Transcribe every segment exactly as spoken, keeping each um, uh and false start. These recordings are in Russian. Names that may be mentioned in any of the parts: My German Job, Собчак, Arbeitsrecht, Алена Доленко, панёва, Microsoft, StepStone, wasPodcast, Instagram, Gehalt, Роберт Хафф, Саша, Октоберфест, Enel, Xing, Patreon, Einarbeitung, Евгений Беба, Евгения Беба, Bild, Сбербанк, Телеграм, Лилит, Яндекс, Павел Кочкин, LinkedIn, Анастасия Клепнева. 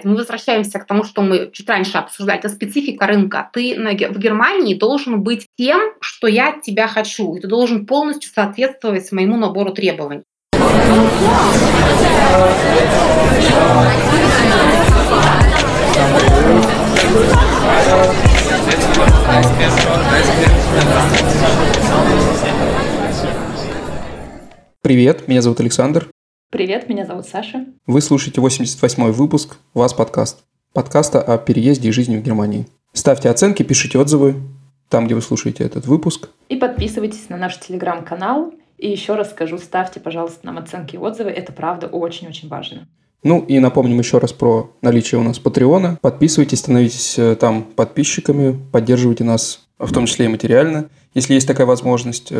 опять мы возвращаемся к тому, что мы чуть раньше обсуждали, это специфика рынка. Ты в Германии должен быть тем, что я от тебя хочу, и ты должен полностью соответствовать моему набору требований. Привет, меня зовут Александр. Привет, меня зовут Саша. Вы слушаете восемьдесят восьмой выпуск «Вас подкаст» подкаста о переезде и жизни в Германии. Ставьте оценки, пишите отзывы там, где вы слушаете этот выпуск. И подписывайтесь на наш телеграм-канал. И еще раз скажу, ставьте, пожалуйста, нам оценки и отзывы. Это правда очень-очень важно. Ну и напомним еще раз про наличие у нас Патреона. Подписывайтесь, становитесь там подписчиками, поддерживайте нас, в том числе и материально, если есть такая возможность.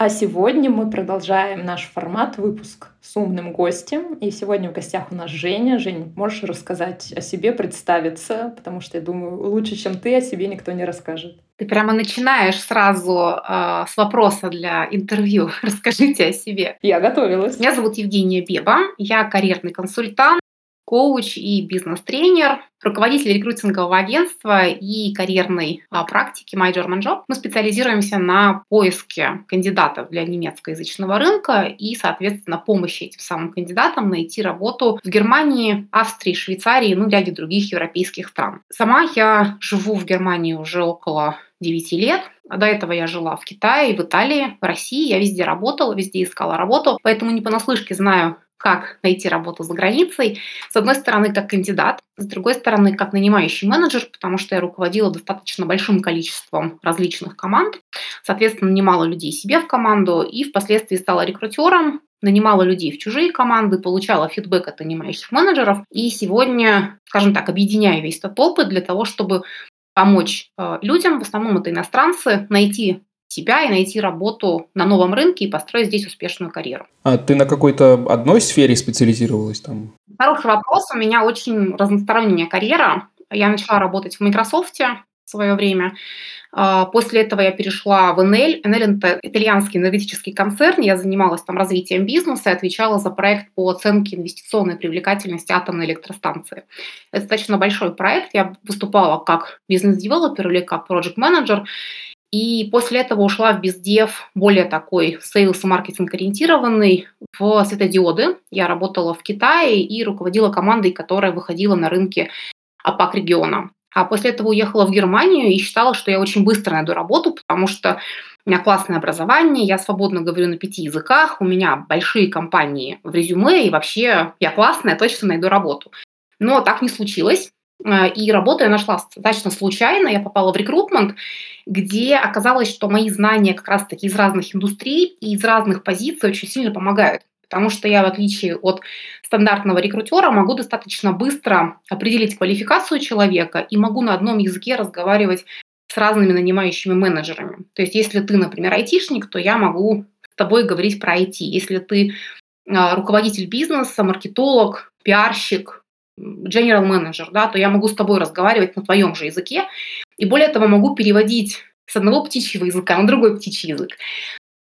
А сегодня мы продолжаем наш формат выпуск с умным гостем. И сегодня в гостях у нас Женя. Жень, можешь рассказать о себе, представиться? Потому что, я думаю, лучше, чем ты, о себе никто не расскажет. Ты прямо начинаешь сразу э, с вопроса для интервью. Расскажите о себе. Я готовилась. Меня зовут Евгения Беба. Я карьерный консультант, коуч и бизнес-тренер, руководитель рекрутингового агентства и карьерной практики My German Job. Мы специализируемся на поиске кандидатов для немецкоязычного рынка и, соответственно, помощи этим самым кандидатам найти работу в Германии, Австрии, Швейцарии, ну, ряде других европейских стран. Сама я живу в Германии уже около девяти лет. До этого я жила в Китае, в Италии, в России. Я везде работала, везде искала работу, поэтому не понаслышке знаю, как найти работу за границей. С одной стороны, как кандидат, с другой стороны, как нанимающий менеджер, потому что я руководила достаточно большим количеством различных команд, соответственно, нанимала людей себе в команду и впоследствии стала рекрутером, нанимала людей в чужие команды, получала фидбэк от нанимающих менеджеров. И сегодня, скажем так, объединяю весь этот опыт для того, чтобы помочь людям, в основном это иностранцы, найти себя и найти работу на новом рынке и построить здесь успешную карьеру. А ты на какой-то одной сфере специализировалась там? Хороший вопрос. У меня очень разносторонняя карьера. Я начала работать в Microsoft в свое время. После этого я перешла в Enel. Enel – это итальянский энергетический концерн. Я занималась там развитием бизнеса и отвечала за проект по оценке инвестиционной привлекательности атомной электростанции. Это достаточно большой проект. Я выступала как бизнес-девелопер или как проджект-менеджер. И после этого ушла в бездев, более такой сейлс и маркетинг ориентированный, в светодиоды. Я работала в Китае и руководила командой, которая выходила на рынки эй пак региона. А после этого уехала в Германию и считала, что я очень быстро найду работу, потому что у меня классное образование, я свободно говорю на пяти языках, у меня большие компании в резюме, и вообще я классная, точно найду работу. Но так не случилось. И работу я нашла достаточно случайно. Я попала в рекрутмент, где оказалось, что мои знания как раз-таки из разных индустрий и из разных позиций очень сильно помогают. Потому что я, в отличие от стандартного рекрутера, могу достаточно быстро определить квалификацию человека и могу на одном языке разговаривать с разными нанимающими менеджерами. То есть если ты, например, айтишник, то я могу с тобой говорить про ай ти. Если ты руководитель бизнеса, маркетолог, пиарщик, general manager, да, то я могу с тобой разговаривать на твоем же языке, и более того, могу переводить с одного птичьего языка на другой птичий язык.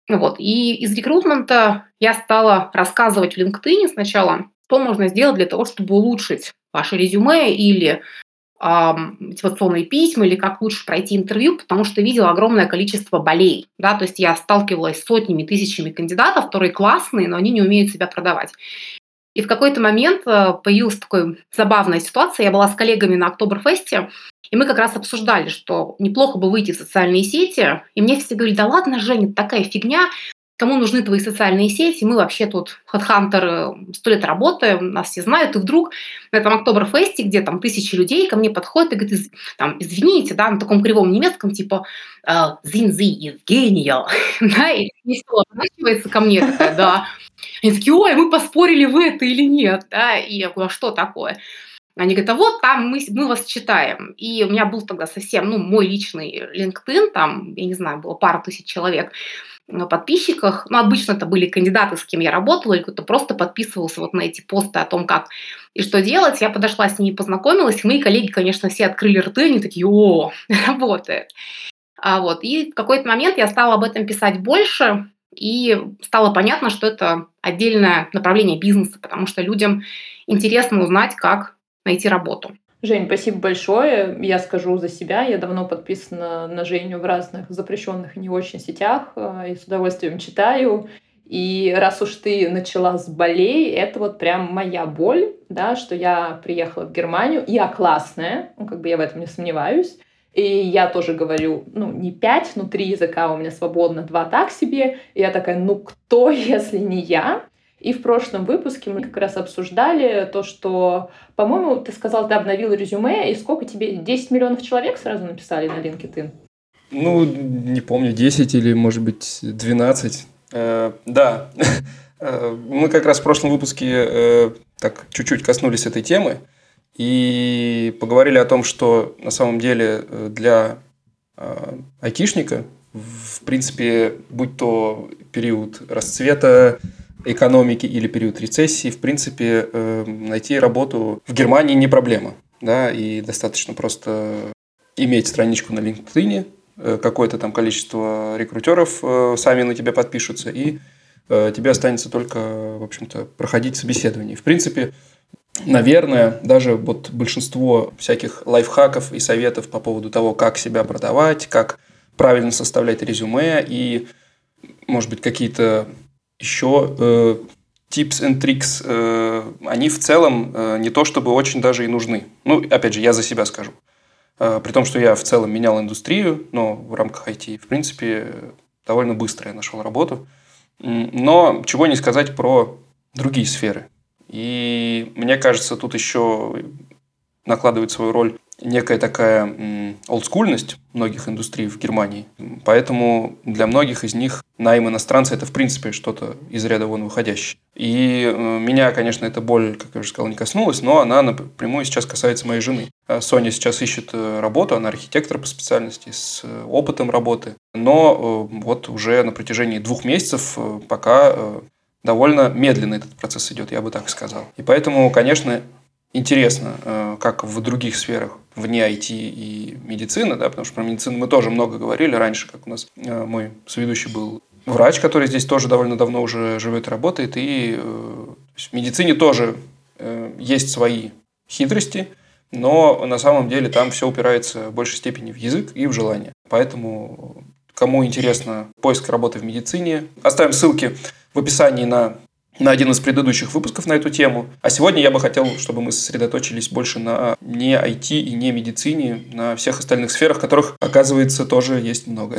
Вот. И из рекрутмента я стала рассказывать в LinkedIn сначала, что можно сделать для того, чтобы улучшить ваше резюме или э, мотивационные письма, или как лучше пройти интервью, потому что видела огромное количество болей. Да, то есть я сталкивалась с сотнями, тысячами кандидатов, которые классные, но они не умеют себя продавать. И в какой-то момент появилась такая забавная ситуация. Я была с коллегами на Октоберфесте, и мы как раз обсуждали, что неплохо бы выйти в социальные сети. И мне все говорили: да ладно, Женя, такая фигня, кому нужны твои социальные сети? Мы вообще тут хедхантеры сто лет работаем, нас все знают. И вдруг на этом Октоберфесте, где там тысячи людей, ко мне подходят и говорят, Из, там, извините, да, на таком кривом немецком, типа «Зинзи, Евгения». И весело оборачивается ко мне, да. Они такие: ой, мы поспорили, вы это или нет, да, и я говорю: а что такое? Они говорят: а вот там мы, мы вас читаем. И у меня был тогда совсем, ну, мой личный LinkedIn, там, я не знаю, было пара тысяч человек на подписчиках, ну, обычно это были кандидаты, с кем я работала, или кто-то просто подписывался вот на эти посты о том, как и что делать. Я подошла с ними, познакомилась, и мои коллеги, конечно, все открыли рты, они такие: о, работает. А вот, и в какой-то момент я стала об этом писать больше, И стало понятно, что это отдельное направление бизнеса, потому что людям интересно узнать, как найти работу. Жень, спасибо большое. Я скажу за себя. Я давно подписана на Женю в разных запрещенных и не очень сетях. И с удовольствием читаю. И раз уж ты начала с болей, это вот прям моя боль, да, что я приехала в Германию. Я классная, ну, как бы я в этом не сомневаюсь. И я тоже говорю, ну, не пять, но три языка у меня свободно, два так себе. И я такая, ну, кто, если не я? И в прошлом выпуске мы как раз обсуждали то, что, по-моему, ты сказал, ты обновила резюме, и сколько тебе? десять миллионов человек сразу написали на LinkedIn? Ну, не помню, десять или, может быть, двенадцать. Э, да, мы как раз в прошлом выпуске э, так чуть-чуть коснулись этой темы и поговорили о том, что на самом деле для э, айтишника, в принципе, будь то период расцвета экономики или период рецессии, в принципе, э, найти работу в Германии не проблема. Да, и достаточно просто иметь страничку на LinkedIn, э, какое-то там количество рекрутеров э, сами на тебя подпишутся, и э, тебе останется только, в общем-то, проходить собеседование. В принципе, наверное, даже вот большинство всяких лайфхаков и советов по поводу того, как себя продавать, как правильно составлять резюме и, может быть, какие-то еще э, tips and tricks, э, они в целом э, не то чтобы очень даже и нужны. Ну, опять же, я за себя скажу. Э, при том, что я в целом менял индустрию, но в рамках ай ти, в принципе, довольно быстро я нашел работу. Но чего не сказать про другие сферы. И мне кажется, тут еще накладывает свою роль некая такая м, олдскульность многих индустрий в Германии. Поэтому для многих из них найм иностранца – это, в принципе, что-то из ряда вон выходящее. И э, меня, конечно, эта боль, как я уже сказал, не коснулась, но она напрямую сейчас касается моей жены. Соня сейчас ищет работу, она архитектор по специальности, с опытом работы. Но э, вот уже на протяжении двух месяцев э, пока э, довольно медленно этот процесс идет, я бы так сказал. И поэтому, конечно, интересно, как в других сферах, вне ай ти и медицины, да, потому что про медицину мы тоже много говорили раньше, как у нас мой соведущий был врач, который здесь тоже довольно давно уже живет и работает, и в медицине тоже есть свои хитрости, но на самом деле там все упирается в большей степени в язык и в желание. Поэтому, кому интересно поиск работы в медицине, оставим ссылки в описании на... на один из предыдущих выпусков на эту тему. А сегодня я бы хотел, чтобы мы сосредоточились больше на не ай ти и не медицине, на всех остальных сферах, которых, оказывается, тоже есть много.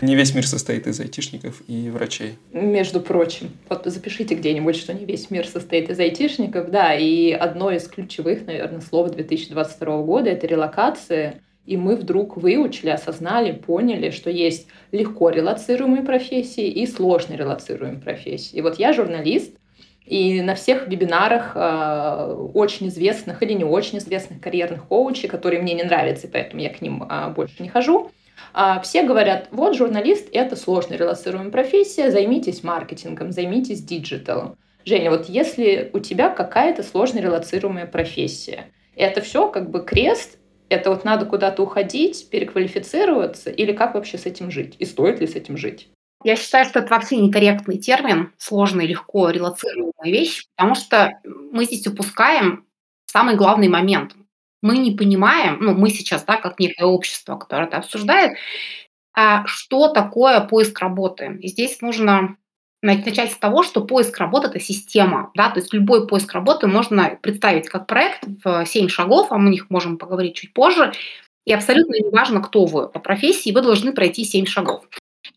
Не весь мир состоит из айтишников и врачей. Между прочим, вот запишите где-нибудь, что не весь мир состоит из айтишников, да, и одно из ключевых, наверное, слов две тысячи двадцать второго года – это релокация. И мы вдруг выучили, осознали, поняли, что есть легко релоцируемые профессии и сложно релоцируемые профессии. И вот я журналист, и на всех вебинарах э, очень известных или не очень известных карьерных коучей, которые мне не нравятся, и поэтому я к ним э, больше не хожу, э, все говорят, вот журналист – это сложно релоцируемая профессия, займитесь маркетингом, займитесь диджиталом. Женя, вот если у тебя какая-то сложно релоцируемая профессия, это все как бы крест, это вот надо куда-то уходить, переквалифицироваться, или как вообще с этим жить? И стоит ли с этим жить? Я считаю, что это вообще некорректный термин, сложная, легко релоцируемая вещь, потому что мы здесь упускаем самый главный момент. Мы не понимаем, ну мы сейчас, да, как некое общество, которое это обсуждает, что такое поиск работы. И здесь нужно начать с того, что поиск работы – это система. Да? То есть любой поиск работы можно представить как проект в семь шагов, а мы о них можем поговорить чуть позже. И абсолютно не важно, кто вы по профессии, вы должны пройти семь шагов.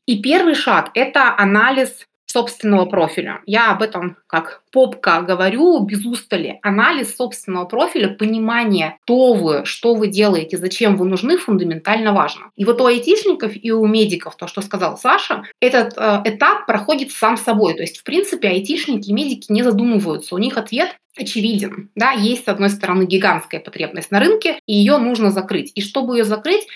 И первый шаг – это анализ собственного профиля. Я об этом как попка говорю без устали. Анализ собственного профиля, понимание, кто вы, что вы делаете, зачем вы нужны, фундаментально важно. И вот у айтишников и у медиков, то, что сказал Саша, этот э, этап проходит сам собой. То есть, в принципе, айтишники и медики не задумываются. У них ответ очевиден. Да? Есть, с одной стороны, гигантская потребность на рынке, и ее нужно закрыть. И чтобы ее закрыть,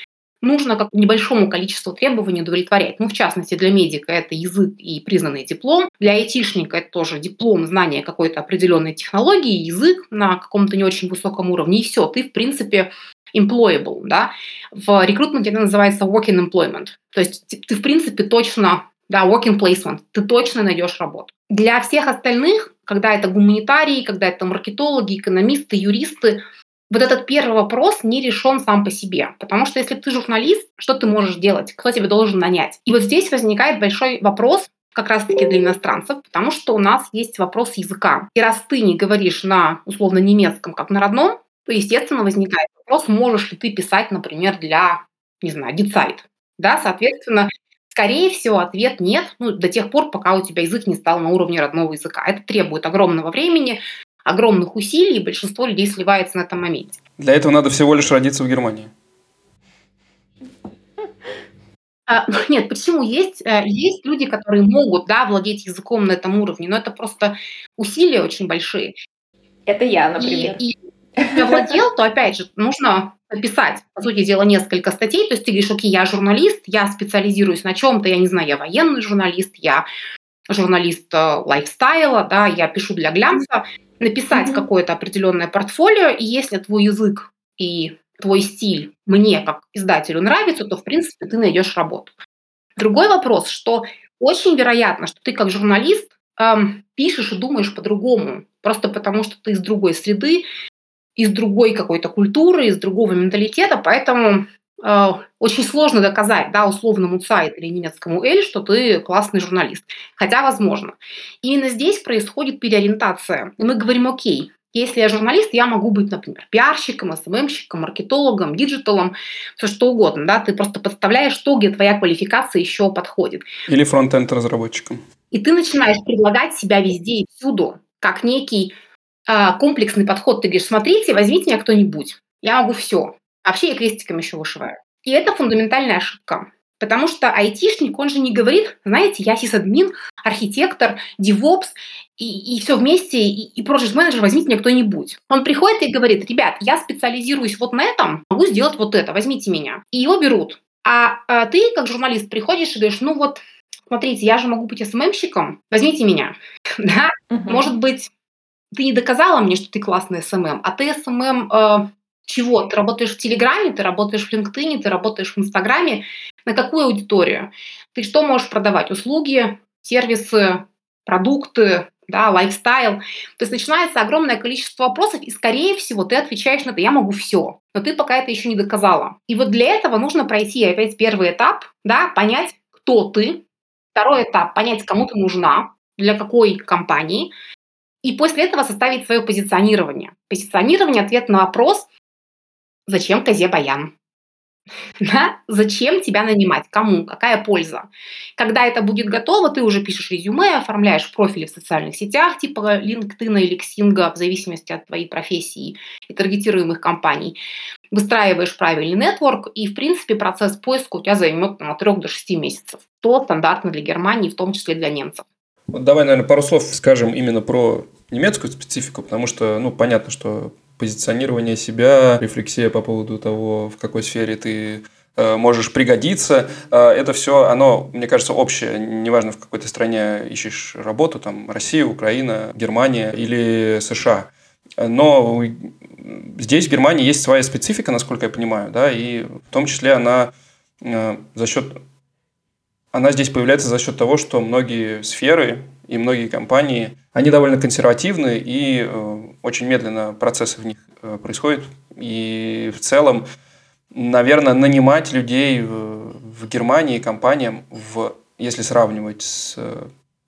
нужно как небольшому количеству требований удовлетворять. Ну, в частности, для медика это язык и признанный диплом. Для айтишника это тоже диплом, знание какой-то определенной технологии, язык на каком-то не очень высоком уровне. И все, ты, в принципе, employable. Да? В рекрутменте это называется working employment. То есть ты, в принципе, точно да, working placement, ты точно найдешь работу. Для всех остальных, когда это гуманитарии, когда это маркетологи, экономисты, юристы, вот этот первый вопрос не решен сам по себе, потому что если ты журналист, что ты можешь делать, кто тебя должен нанять? И вот здесь возникает большой вопрос, как раз-таки для иностранцев, потому что у нас есть вопрос языка. И раз ты не говоришь на условно немецком, как на родном, то, естественно, возникает вопрос, можешь ли ты писать, например, для, не знаю, дицайт. Да, соответственно, скорее всего, ответ нет, ну, до тех пор, пока у тебя язык не стал на уровне родного языка. Это требует огромного времени, огромных усилий, и большинство людей сливается на этом моменте. Для этого надо всего лишь родиться в Германии. А, нет, почему? Есть, есть люди, которые могут, да, владеть языком на этом уровне, но это просто усилия очень большие. Это я, например. И, и я владел, то, опять же, нужно написать, по сути дела, несколько статей. То есть ты говоришь, окей, я журналист, я специализируюсь на чем-то, я не знаю, я военный журналист, я журналист лайфстайла, да, я пишу для глянца. Написать mm-hmm. какое-то определенное портфолио, и если твой язык и твой стиль мне, как издателю, нравится, то, в принципе, ты найдешь работу. Другой вопрос, что очень вероятно, что ты как журналист эм, пишешь и думаешь по-другому, просто потому что ты из другой среды, из другой какой-то культуры, из другого менталитета, поэтому э, очень сложно доказать, да, условному Zeit или немецкому Эль, что ты классный журналист, хотя возможно. Именно здесь происходит переориентация, и мы говорим, окей, если я журналист, я могу быть, например, пиарщиком, эс эм эм-щиком, маркетологом, диджиталом, все что угодно. Да? Ты просто подставляешь то, где твоя квалификация еще подходит. Или фронт-энд-разработчиком. И ты начинаешь предлагать себя везде и всюду, как некий э, комплексный подход. Ты говоришь, смотрите, возьмите меня кто-нибудь, я могу все. Вообще я крестиком еще вышиваю. И это фундаментальная ошибка. Потому что айтишник, он же не говорит, знаете, я сисадмин, архитектор, девопс, и, и все вместе, и проджект-менеджер, возьмите меня кто-нибудь. Он приходит и говорит, ребят, я специализируюсь вот на этом, могу сделать вот это, возьмите меня. И его берут. А, а ты, как журналист, приходишь и говоришь, ну вот, смотрите, я же могу быть эс эм эм-щиком, возьмите меня. Да? Угу. Может быть, ты не доказала мне, что ты классный эс эм эм, а ты эс эм эм э, чего? Ты работаешь в Телеграме, ты работаешь в LinkedIn, ты работаешь в Инстаграме. На какую аудиторию? Ты что можешь продавать? Услуги, сервисы, продукты, да, лайфстайл. То есть начинается огромное количество вопросов, и, скорее всего, ты отвечаешь на это «я могу все», но ты пока это еще не доказала. И вот для этого нужно пройти опять первый этап, да, понять, кто ты. Второй этап – понять, кому ты нужна, для какой компании. И после этого составить свое позиционирование. Позиционирование – ответ на вопрос «зачем козе баян?». Да? Зачем тебя нанимать? Кому? Какая польза? Когда это будет готово, ты уже пишешь резюме, оформляешь профили в социальных сетях, типа LinkedIn или Xing, в зависимости от твоей профессии и таргетируемых компаний. Выстраиваешь правильный нетворк, и, в принципе, процесс поиска у тебя займет там, от трех до шести месяцев. То стандартно для Германии, в том числе для немцев. Вот давай, наверное, пару слов скажем именно про немецкую специфику, потому что, ну, понятно, что... позиционирование себя, рефлексия по поводу того, в какой сфере ты э, можешь пригодиться. Э, это все, оно, мне кажется, общее. Неважно, в какой ты стране ищешь работу, там Россия, Украина, Германия или США. Но здесь, в Германии, есть своя специфика, насколько я понимаю, да, и в том числе она э, за счет... Она здесь появляется за счет того, что многие сферы и многие компании, они довольно консервативны, и э, очень медленно процессы в них э, происходят. И в целом, наверное, нанимать людей в, в Германии компаниям, в, если сравнивать с...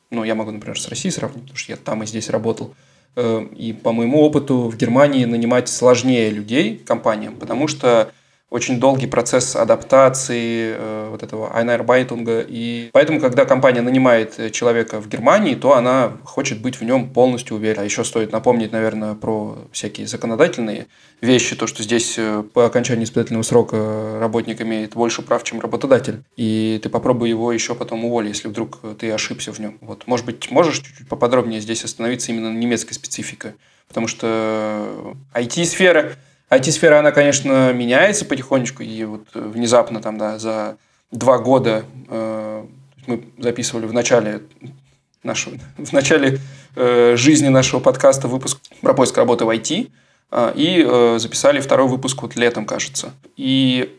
Ну, я могу, например, с Россией сравнивать, потому что я там и здесь работал. Э, и по моему опыту в Германии нанимать сложнее людей компаниям, потому что очень долгий процесс адаптации э, вот этого Einarbeitung'а. И поэтому, когда компания нанимает человека в Германии, то она хочет быть в нем полностью уверена. А еще стоит напомнить, наверное, про всякие законодательные вещи, то, что здесь по окончании испытательного срока работник имеет больше прав, чем работодатель. И ты попробуй его еще потом уволить, если вдруг ты ошибся в нем. Вот. Может быть, можешь чуть-чуть поподробнее здесь остановиться именно на немецкой специфике? Потому что ай ти-сфера... ай ти-сфера, она, конечно, меняется потихонечку, и вот внезапно там, да, за два года э, мы записывали в начале, нашего, в начале э, жизни нашего подкаста выпуск про поиск работы в ай ти, э, и э, записали второй выпуск вот летом, кажется. И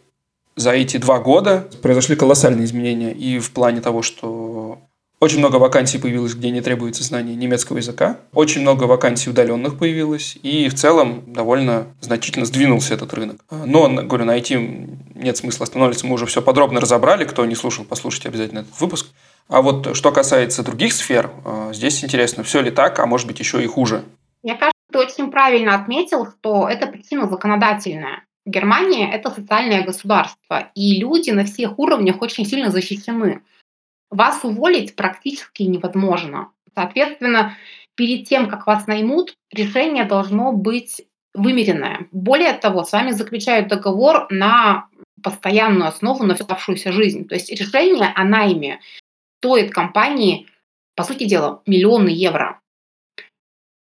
за эти два года произошли колоссальные изменения и в плане того, что Очень много вакансий появилось, где не требуется знание немецкого языка. Очень много вакансий удаленных появилось. И в целом довольно значительно сдвинулся этот рынок. Но, говорю, на ай ти нет смысла останавливаться. Мы уже все подробно разобрали. Кто не слушал, послушайте обязательно этот выпуск. А вот что касается других сфер, здесь интересно, все ли так, а может быть еще и хуже. Мне кажется, ты очень правильно отметил, что это причина законодательная. Германия – это социальное государство, и люди на всех уровнях очень сильно защищены. Вас уволить практически невозможно. Соответственно, перед тем, как вас наймут, решение должно быть вымеренное. Более того, с вами заключают договор на постоянную основу, на всю оставшуюся жизнь. То есть решение о найме стоит компании, по сути дела, миллионы евро.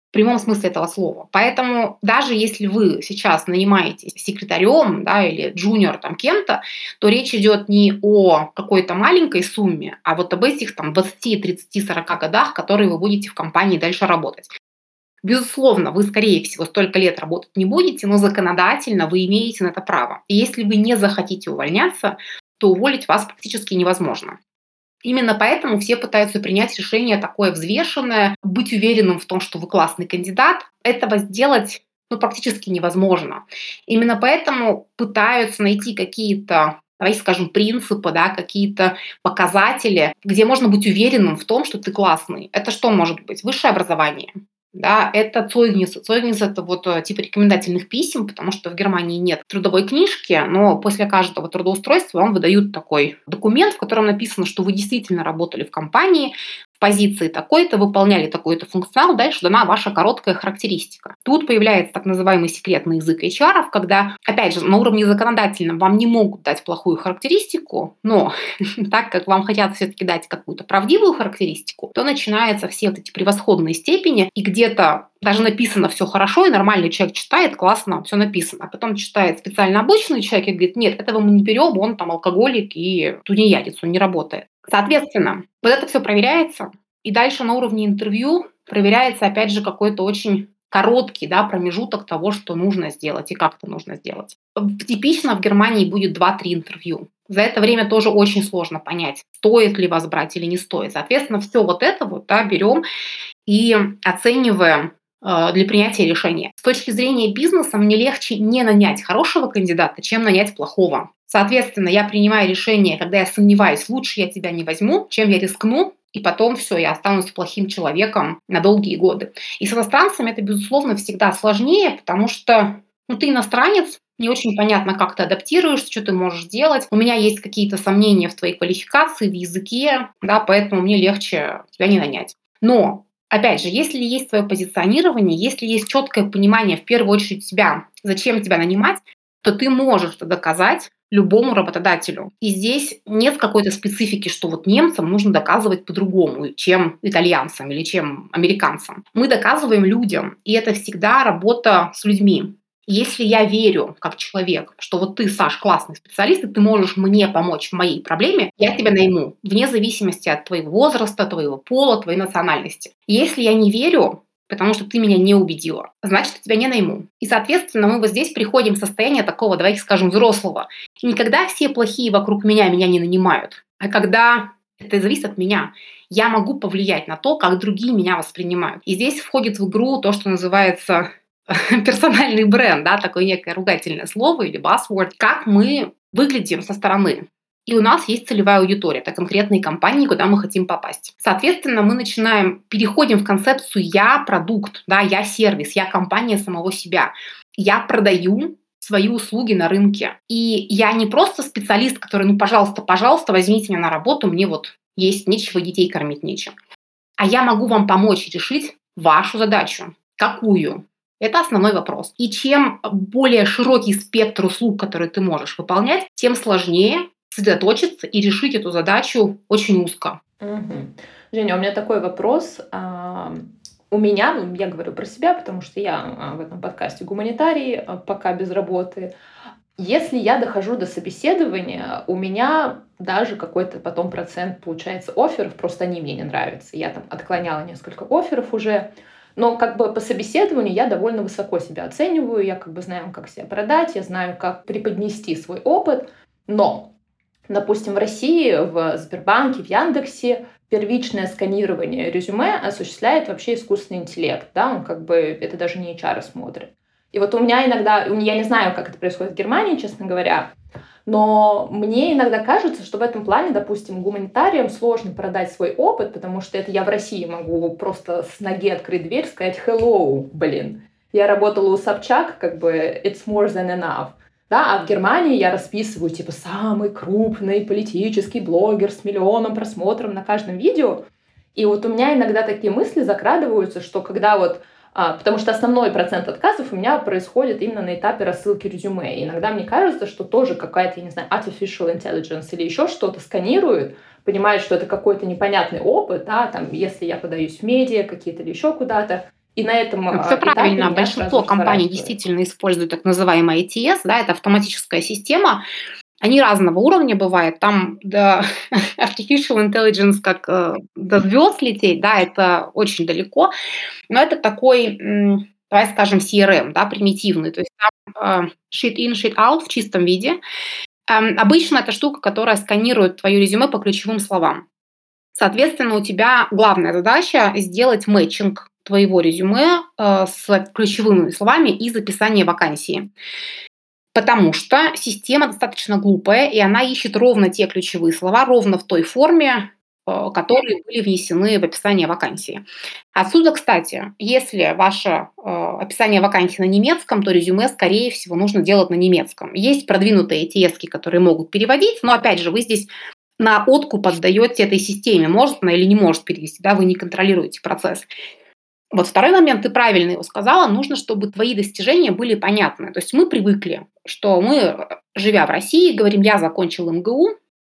В прямом смысле этого слова. Поэтому даже если вы сейчас нанимаетесь секретарем, да, или джуниор там кем-то, то речь идет не о какой-то маленькой сумме, а вот об этих там двадцати, тридцати, сорока годах, которые вы будете в компании дальше работать. Безусловно, вы, скорее всего, столько лет работать не будете, но законодательно вы имеете на это право. И если вы не захотите увольняться, то уволить вас практически невозможно. Именно поэтому все пытаются принять решение такое взвешенное, быть уверенным в том, что вы классный кандидат. Этого сделать, ну, практически невозможно. Именно поэтому пытаются найти какие-то, давайте скажем, принципы, да, какие-то показатели, где можно быть уверенным в том, что ты классный. Это что может быть? Высшее образование. Да, это Зойгнисы. Зойгнисы – это вот типа рекомендательных писем, потому что в Германии нет трудовой книжки, но после каждого трудоустройства вам выдают такой документ, в котором написано, что вы действительно работали в компании, в позиции такой-то, выполняли такой-то функционал, дальше дана ваша короткая характеристика. Тут появляется так называемый секретный язык эйч ар, когда, опять же, на уровне законодательном вам не могут дать плохую характеристику, но так как вам хотят все-таки дать какую-то правдивую характеристику, то начинаются все эти превосходные степени, и где-то даже написано все хорошо, и нормальный человек читает, классно, все написано. А потом читает специально обычный человек и говорит, нет, этого мы не берем, он там алкоголик и тунеядец, он не работает. Соответственно, вот это все проверяется, и дальше на уровне интервью проверяется, опять же, какой-то очень короткий, да, промежуток того, что нужно сделать и как это нужно сделать. Типично в Германии будет два-три интервью. За это время тоже очень сложно понять, стоит ли вас брать или не стоит. Соответственно, все вот это вот, да, берем и оцениваем э, для принятия решения. С точки зрения бизнеса мне легче не нанять хорошего кандидата, чем нанять плохого. Соответственно, я принимаю решение, когда я сомневаюсь, лучше я тебя не возьму, чем я рискну, и потом все, я останусь плохим человеком на долгие годы. И с иностранцами это, безусловно, всегда сложнее, потому что, ну, ты иностранец, не очень понятно, как ты адаптируешься, что ты можешь делать. У меня есть какие-то сомнения в твоей квалификации, в языке, да, поэтому мне легче тебя не нанять. Но, опять же, если есть твое позиционирование, если есть четкое понимание, в первую очередь, себя, зачем тебя нанимать, то ты можешь это доказать любому работодателю. И здесь нет какой-то специфики, что вот немцам нужно доказывать по-другому, чем итальянцам или чем американцам. Мы доказываем людям, и это всегда работа с людьми. Если я верю, как человек, что вот ты, Саш, классный специалист, и ты можешь мне помочь в моей проблеме, я тебя найму, вне зависимости от твоего возраста, твоего пола, твоей национальности. Если я не верю, потому что ты меня не убедила, значит, я тебя не найму. И, соответственно, мы вот здесь приходим в состояние такого, давайте скажем, взрослого. И никогда все плохие вокруг меня меня не нанимают, а когда это зависит от меня, я могу повлиять на то, как другие меня воспринимают. И здесь входит в игру то, что называется персональный бренд, да, такое некое ругательное слово или buzzword, как мы выглядим со стороны. И у нас есть целевая аудитория, это конкретные компании, куда мы хотим попасть. Соответственно, мы начинаем, переходим в концепцию «я продукт», да, «я сервис», «я компания самого себя», «я продаю свои услуги на рынке». И я не просто специалист, который, ну, пожалуйста, пожалуйста, возьмите меня на работу, мне вот есть нечего, детей кормить нечем. А я могу вам помочь решить вашу задачу. Какую? Это основной вопрос. И чем более широкий спектр услуг, которые ты можешь выполнять, тем сложнее сосредоточиться и решить эту задачу очень узко. Угу. Женя, у меня такой вопрос. У меня, я говорю про себя, потому что я в этом подкасте гуманитарий, пока без работы. Если я дохожу до собеседования, у меня даже какой-то потом процент получается офферов, просто они мне не нравятся. Я там отклоняла несколько офферов уже. Но как бы по собеседованию я довольно высоко себя оцениваю. Я как бы знаю, как себя продать, я знаю, как преподнести свой опыт. Но, допустим, в России, в Сбербанке, в Яндексе первичное сканирование резюме осуществляет вообще искусственный интеллект, да, он как бы, это даже не эйч ар смотрит. И вот у меня иногда, я не знаю, как это происходит в Германии, честно говоря, но мне иногда кажется, что в этом плане, допустим, гуманитариям сложно продать свой опыт, потому что это я в России могу просто с ноги открыть дверь, сказать «hello», блин. Я работала у Собчак, как бы «it's more than enough». Да, а в Германии я расписываю, типа, самый крупный политический блогер с миллионом просмотров на каждом видео. И вот у меня иногда такие мысли закрадываются, что когда вот... А, потому что основной процент отказов у меня происходит именно на этапе рассылки резюме. И иногда мне кажется, что тоже какая-то, я не знаю, artificial intelligence или еще что-то сканирует, понимает, что это какой-то непонятный опыт, да, там, если я подаюсь в медиа, какие-то или еще куда-то. И на этом все правильно. Большинство компаний действительно используют так называемый ай ти эс, да, это автоматическая система. Они разного уровня бывают. Там до artificial intelligence как до звезд лететь, да, это очень далеко. Но это такой, давай скажем, си эр эм, да, примитивный. То есть там shit in, shit out в чистом виде. Обычно это штука, которая сканирует твое резюме по ключевым словам. Соответственно, у тебя главная задача сделать мэтчинг твоего резюме э, с ключевыми словами и записание вакансии. Потому что система достаточно глупая, и она ищет ровно те ключевые слова, ровно в той форме, э, которые были внесены в описание вакансии. Отсюда, кстати, если ваше э, описание вакансии на немецком, то резюме, скорее всего, нужно делать на немецком. Есть продвинутые ай ти эс-ки, которые могут переводить, но, опять же, вы здесь на откуп отдаете этой системе, может она или не может перевести, да, вы не контролируете процесс. Вот второй момент, ты правильно его сказала, нужно, чтобы твои достижения были понятны. То есть мы привыкли, что мы, живя в России, говорим, я закончил эм гэ у,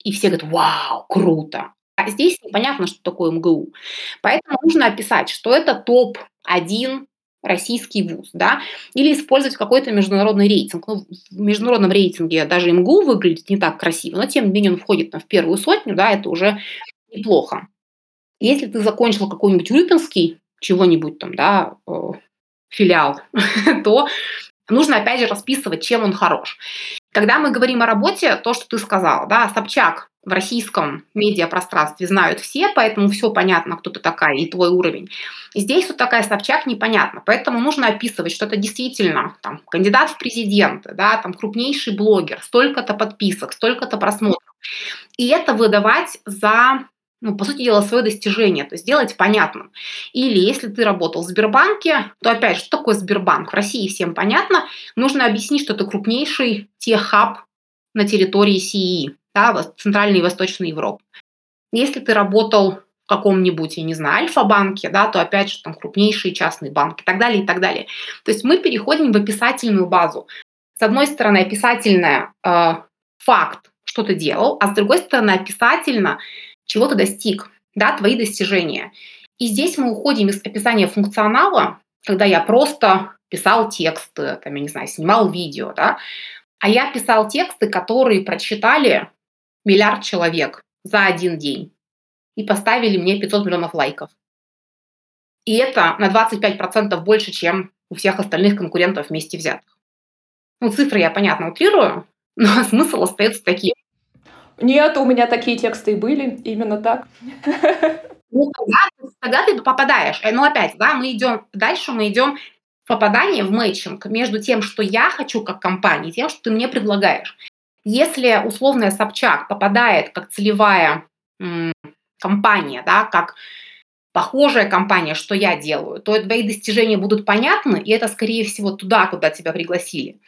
и все говорят, вау, круто. А здесь непонятно, что такое эм гэ у. Поэтому нужно описать, что это топ один российский вуз, да, или использовать какой-то международный рейтинг. Ну, в международном рейтинге даже эм гэ у выглядит не так красиво, но тем не менее он входит там, в первую сотню, да, это уже неплохо. Если ты закончил какой-нибудь Рюпинский, чего-нибудь там, да, филиал, то нужно, опять же, расписывать, чем он хорош. Когда мы говорим о работе, то, что ты сказала, да, Собчак в российском медиапространстве знают все, поэтому все понятно, кто ты такая и твой уровень. Здесь вот такая Собчак непонятна, поэтому нужно описывать, что это действительно там, кандидат в президенты, да, там, крупнейший блогер, столько-то подписок, столько-то просмотров. И это выдавать за... ну, по сути дела, свое достижение, то есть делать понятным. Или если ты работал в Сбербанке, то, опять же, что такое Сбербанк? В России всем понятно. Нужно объяснить, что это крупнейший тех-хаб на территории си и и, да, Центральной и Восточной Европы. Если ты работал в каком-нибудь, я не знаю, Альфа-банке, да, то, опять же, там крупнейшие частные банки и так далее, и так далее. То есть мы переходим в описательную базу. С одной стороны, описательная э, факт, что ты делал, а с другой стороны, описательно чего ты достиг, да, твои достижения. И здесь мы уходим из описания функционала, когда я просто писал тексты, там, я не знаю, снимал видео, да, а я писал тексты, которые прочитали миллиард человек за один день и поставили мне пятьсот миллионов лайков. И это на двадцать пять процентов больше, чем у всех остальных конкурентов вместе взятых. Ну, цифры я, понятно, утрирую, но смысл остается таким. Нет, у меня такие тексты и были, именно так. Ну, тогда, тогда ты попадаешь. Ну, опять, да, мы идем дальше, мы идем в попадание, в мэтчинг между тем, что я хочу как компания, и тем, что ты мне предлагаешь. Если условная Собчак попадает как целевая м- компания, да, как похожая компания, что я делаю, то твои достижения будут понятны, и это, скорее всего, туда, куда тебя пригласили.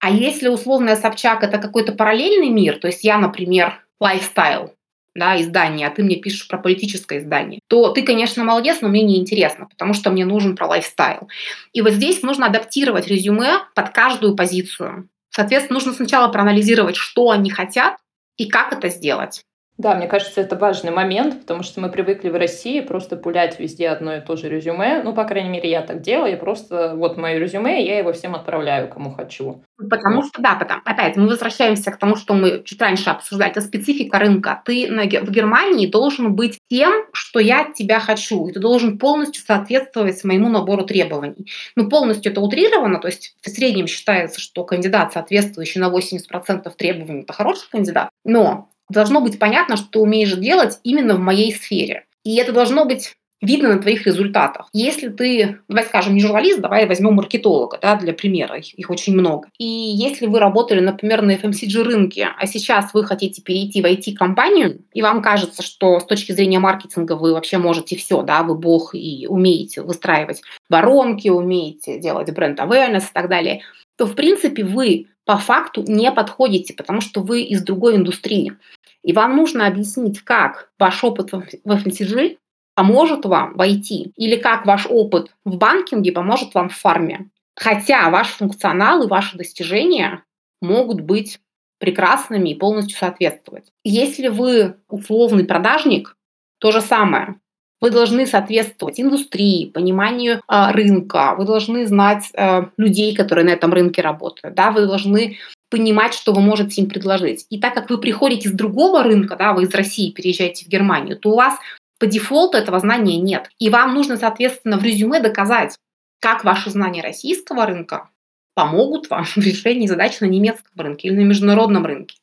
А если условная Собчак – это какой-то параллельный мир, то есть я, например, лайфстайл, да, издание, а ты мне пишешь про политическое издание, то ты, конечно, молодец, но мне неинтересно, потому что мне нужен про лайфстайл. И вот здесь нужно адаптировать резюме под каждую позицию. Соответственно, нужно сначала проанализировать, что они хотят и как это сделать. Да, мне кажется, это важный момент, потому что мы привыкли в России просто пулять везде одно и то же резюме. Ну, по крайней мере, я так делаю. Я просто, вот мое резюме, я его всем отправляю, кому хочу. Потому что, да, потому, опять, мы возвращаемся к тому, что мы чуть раньше обсуждали. Это специфика рынка. Ты на, в Германии должен быть тем, что я от тебя хочу. И ты должен полностью соответствовать моему набору требований. Ну, полностью это утрировано. То есть в среднем считается, что кандидат, соответствующий на восемьдесят процентов требований, это хороший кандидат. Но должно быть понятно, что ты умеешь делать именно в моей сфере. И это должно быть видно на твоих результатах. Если ты, давай скажем, не журналист, давай возьмем маркетолога, да, для примера, их, их очень много. И если вы работали, например, на эф эм си джи рынке, а сейчас вы хотите перейти в ай ти-компанию, и вам кажется, что с точки зрения маркетинга вы вообще можете все, да, вы бог и умеете выстраивать воронки, умеете делать бренд awareness и так далее, то, в принципе, вы по факту не подходите, потому что вы из другой индустрии. И вам нужно объяснить, как ваш опыт в эф эм си джи поможет вам в ай ти, или как ваш опыт в банкинге поможет вам в фарме. Хотя ваш функционал и ваши достижения могут быть прекрасными и полностью соответствовать. Если вы условный продажник, то же самое. Вы должны соответствовать индустрии, пониманию э, рынка, вы должны знать э, людей, которые на этом рынке работают, да, вы должны понимать, что вы можете им предложить. И так как вы приходите с другого рынка, да, вы из России переезжаете в Германию, то у вас по дефолту этого знания нет. И вам нужно, соответственно, в резюме доказать, как ваши знания российского рынка помогут вам в решении задач на немецком рынке или на международном рынке.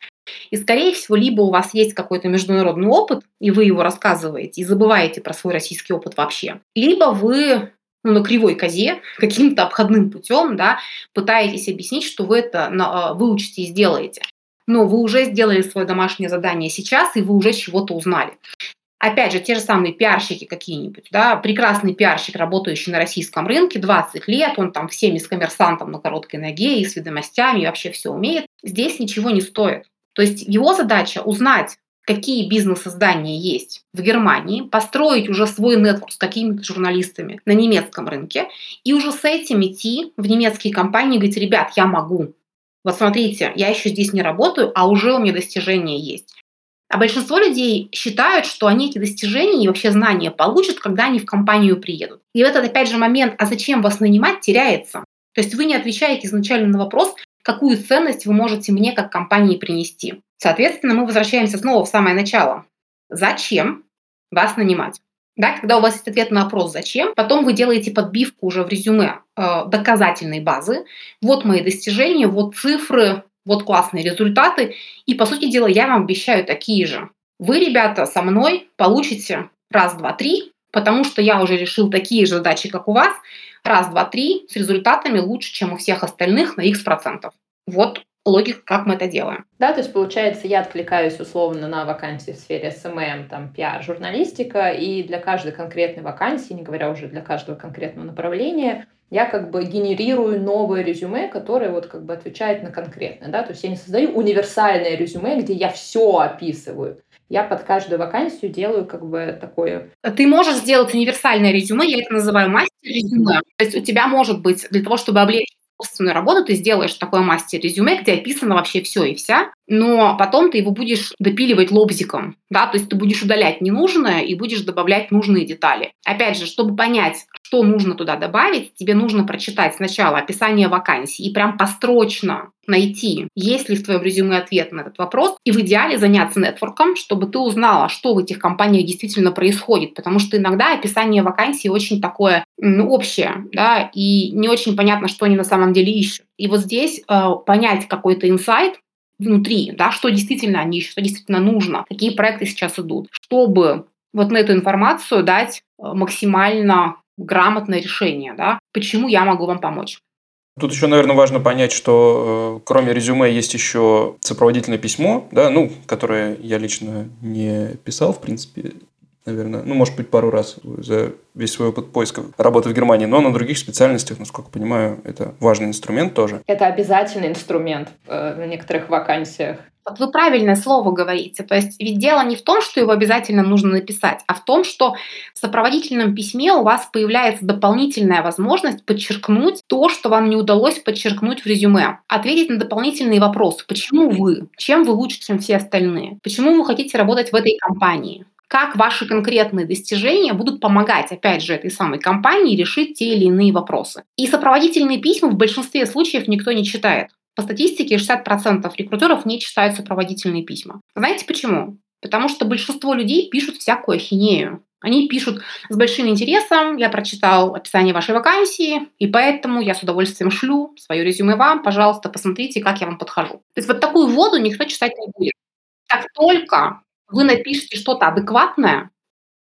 И, скорее всего, либо у вас есть какой-то международный опыт, и вы его рассказываете и забываете про свой российский опыт вообще, либо вы ну, на кривой козе каким-то обходным путем, да, пытаетесь объяснить, что вы это выучите и сделаете. Но вы уже сделали свое домашнее задание сейчас, и вы уже чего-то узнали. Опять же, те же самые пиарщики какие-нибудь, да, прекрасный пиарщик, работающий на российском рынке, двадцать лет, он там всеми с коммерсантом на короткой ноге и с ведомостями, и вообще все умеет. Здесь ничего не стоит. То есть его задача узнать, какие бизнес-издания есть в Германии, построить уже свой нетворк с какими-то журналистами на немецком рынке и уже с этим идти в немецкие компании и говорить: ребят, я могу. Вот смотрите, я еще здесь не работаю, а уже у меня достижения есть. А большинство людей считают, что они эти достижения и вообще знания получат, когда они в компанию приедут. И этот, опять же, момент, а зачем вас нанимать, теряется. То есть вы не отвечаете изначально на вопрос, какую ценность вы можете мне как компании принести. Соответственно, мы возвращаемся снова в самое начало. Зачем вас нанимать? Да, когда у вас есть ответ на вопрос «зачем», потом вы делаете подбивку уже в резюме э, доказательной базы. Вот мои достижения, вот цифры, вот классные результаты, и, по сути дела, я вам обещаю такие же. Вы, ребята, со мной получите раз, два, три, потому что я уже решил такие же задачи, как у вас, раз, два, три, с результатами лучше, чем у всех остальных на X процентов. Вот логика, как мы это делаем. Да, то есть, получается, я откликаюсь условно на вакансии в сфере эс эм эм, там, пиар, журналистика, и для каждой конкретной вакансии, не говоря уже для каждого конкретного направления, я как бы генерирую новое резюме, которое вот как бы отвечает на конкретное, да, то есть я не создаю универсальное резюме, где я все описываю. Я под каждую вакансию делаю как бы такое. Ты можешь сделать универсальное резюме, я это называю мастер-резюме. То есть у тебя может быть, для того, чтобы облегчить собственную работу, ты сделаешь такое мастер-резюме, где описано вообще все и вся, но потом ты его будешь допиливать лобзиком, да, то есть ты будешь удалять ненужное и будешь добавлять нужные детали. Опять же, чтобы понять, что нужно туда добавить, тебе нужно прочитать сначала описание вакансии и прям построчно найти, есть ли в твоем резюме ответ на этот вопрос, и в идеале заняться нетворком, чтобы ты узнала, что в этих компаниях действительно происходит, потому что иногда описание вакансии очень такое ну, общее, да, и не очень понятно, что они на самом деле ищут. И вот здесь э, понять какой-то инсайт внутри, да, что действительно они ищут, что действительно нужно, какие проекты сейчас идут, чтобы вот на эту информацию дать максимально грамотное решение, да, почему я могу вам помочь. Тут еще, наверное, важно понять, что э, кроме резюме есть еще сопроводительное письмо, да, ну, которое я лично не писал, в принципе, наверное, ну, может быть, пару раз за весь свой опыт поиска работы в Германии, но на других специальностях, насколько понимаю, это важный инструмент тоже. Это обязательный инструмент э, в некоторых вакансиях. Вот вы правильное слово говорите. То есть ведь дело не в том, что его обязательно нужно написать, а в том, что в сопроводительном письме у вас появляется дополнительная возможность подчеркнуть то, что вам не удалось подчеркнуть в резюме. Ответить на дополнительные вопросы. Почему вы? Чем вы лучше, чем все остальные? Почему вы хотите работать в этой компании? Как ваши конкретные достижения будут помогать, опять же, этой самой компании решить те или иные вопросы? И сопроводительные письма в большинстве случаев никто не читает. По статистике шестьдесят процентов рекрутеров не читают сопроводительные письма. Знаете почему? Потому что большинство людей пишут всякую ахинею. Они пишут с большим интересом: я прочитал описание вашей вакансии, и поэтому я с удовольствием шлю свое резюме вам, пожалуйста, посмотрите, как я вам подхожу. То есть вот такую воду никто читать не будет. Как только вы напишете что-то адекватное,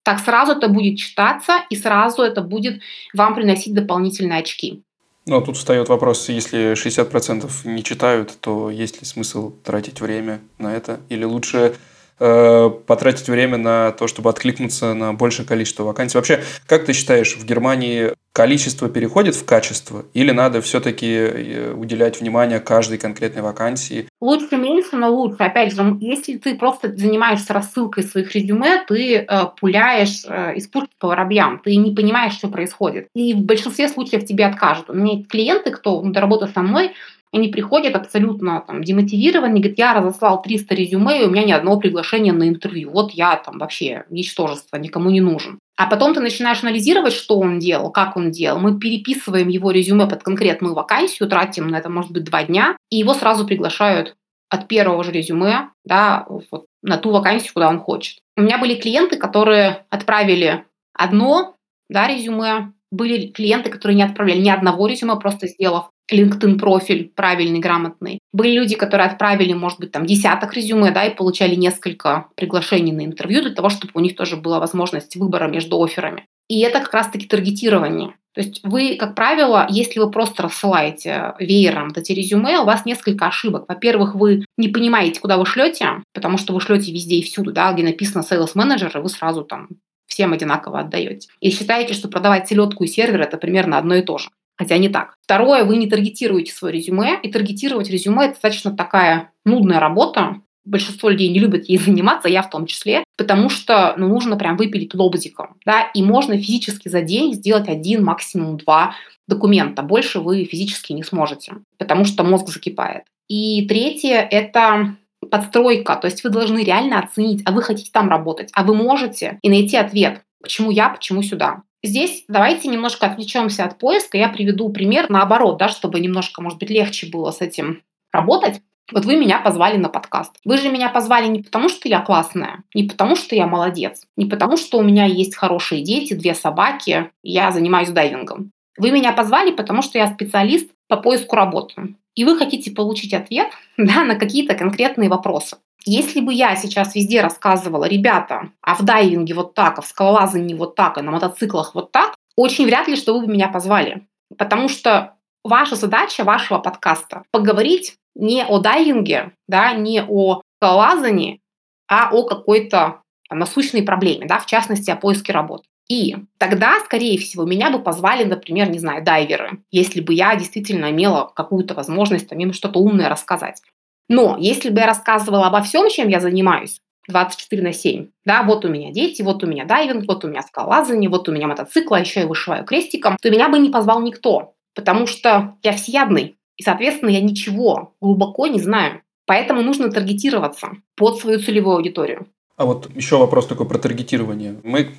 так сразу это будет читаться, и сразу это будет вам приносить дополнительные очки. Ну, а тут встает вопрос, если шестьдесят процентов не читают, то есть ли смысл тратить время на это? Или лучше э, потратить время на то, чтобы откликнуться на большее количество вакансий? Вообще, как ты считаешь, в Германии количество переходит в качество? Или надо все-таки уделять внимание каждой конкретной вакансии? Лучше меньше, но лучше. Опять же, если ты просто занимаешься рассылкой своих резюме, ты э, пуляешь э, из пушки по воробьям, ты не понимаешь, что происходит. И в большинстве случаев тебе откажут. У меня клиенты, кто доработал со мной, они приходят абсолютно там, демотивированные, говорят, я разослал триста резюме, и у меня ни одного приглашения на интервью. Вот я там вообще ничтожество, никому не нужен. А потом ты начинаешь анализировать, что он делал, как он делал. Мы переписываем его резюме под конкретную вакансию, тратим на это, может быть, два дня, и его сразу приглашают от первого же резюме, да, вот, на ту вакансию, куда он хочет. У меня были клиенты, которые отправили одно, да, резюме. Были клиенты, которые не отправляли ни одного резюме, просто сделав LinkedIn профиль правильный, грамотный. Были люди, которые отправили, может быть, там десяток резюме, да, и получали несколько приглашений на интервью для того, чтобы у них тоже была возможность выбора между офферами. И это как раз-таки таргетирование. То есть вы, как правило, если вы просто рассылаете веером вот эти резюме, у вас несколько ошибок. Во-первых, вы не понимаете, куда вы шлете, потому что вы шлете везде и всюду, да, где написано sales manager, и вы сразу там всем одинаково отдаете. И считаете, что продавать селедку и сервер – это примерно одно и то же. Хотя не так. Второе, вы не таргетируете свое резюме. И таргетировать резюме – это достаточно такая нудная работа. Большинство людей не любят ей заниматься, я в том числе, потому что ну, нужно прям выпилить лобзиком. Да? И можно физически за день сделать один, максимум два документа. Больше вы физически не сможете, потому что мозг закипает. И третье – это подстройка. То есть вы должны реально оценить, а вы хотите там работать, а вы можете, и найти ответ. Почему я, почему сюда? Здесь давайте немножко отвлечемся от поиска. Я приведу пример наоборот, да, чтобы немножко, может быть, легче было с этим работать. Вот вы меня позвали на подкаст. Вы же меня позвали не потому, что я классная, не потому, что я молодец, не потому, что у меня есть хорошие дети, две собаки, я занимаюсь дайвингом. Вы меня позвали, потому что я специалист по поиску работы. И вы хотите получить ответ, да, на какие-то конкретные вопросы. Если бы я сейчас везде рассказывала, ребята, а в дайвинге вот так, а в скалолазании вот так, а на мотоциклах вот так, очень вряд ли, что вы бы меня позвали. Потому что ваша задача вашего подкаста – поговорить не о дайвинге, да, не о скалолазании, а о какой-то насущной проблеме, да, в частности, о поиске работы. И тогда, скорее всего, меня бы позвали, например, не знаю, дайверы, если бы я действительно имела какую-то возможность там, им что-то умное рассказать. Но если бы я рассказывала обо всем, чем я занимаюсь, двадцать четыре на семь, да, вот у меня дети, вот у меня дайвинг, вот у меня скалолазание, вот у меня мотоцикл, а еще я вышиваю крестиком, то меня бы не позвал никто, потому что я всеядный, и, соответственно, я ничего глубоко не знаю. Поэтому нужно таргетироваться под свою целевую аудиторию. А вот еще вопрос такой про таргетирование. Мы,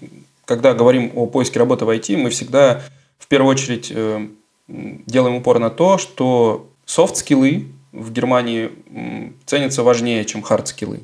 когда говорим о поиске работы в ай ти, мы всегда, в первую очередь, э, делаем упор на то, что софт-скиллы в Германии ценятся важнее, чем хард-скиллы.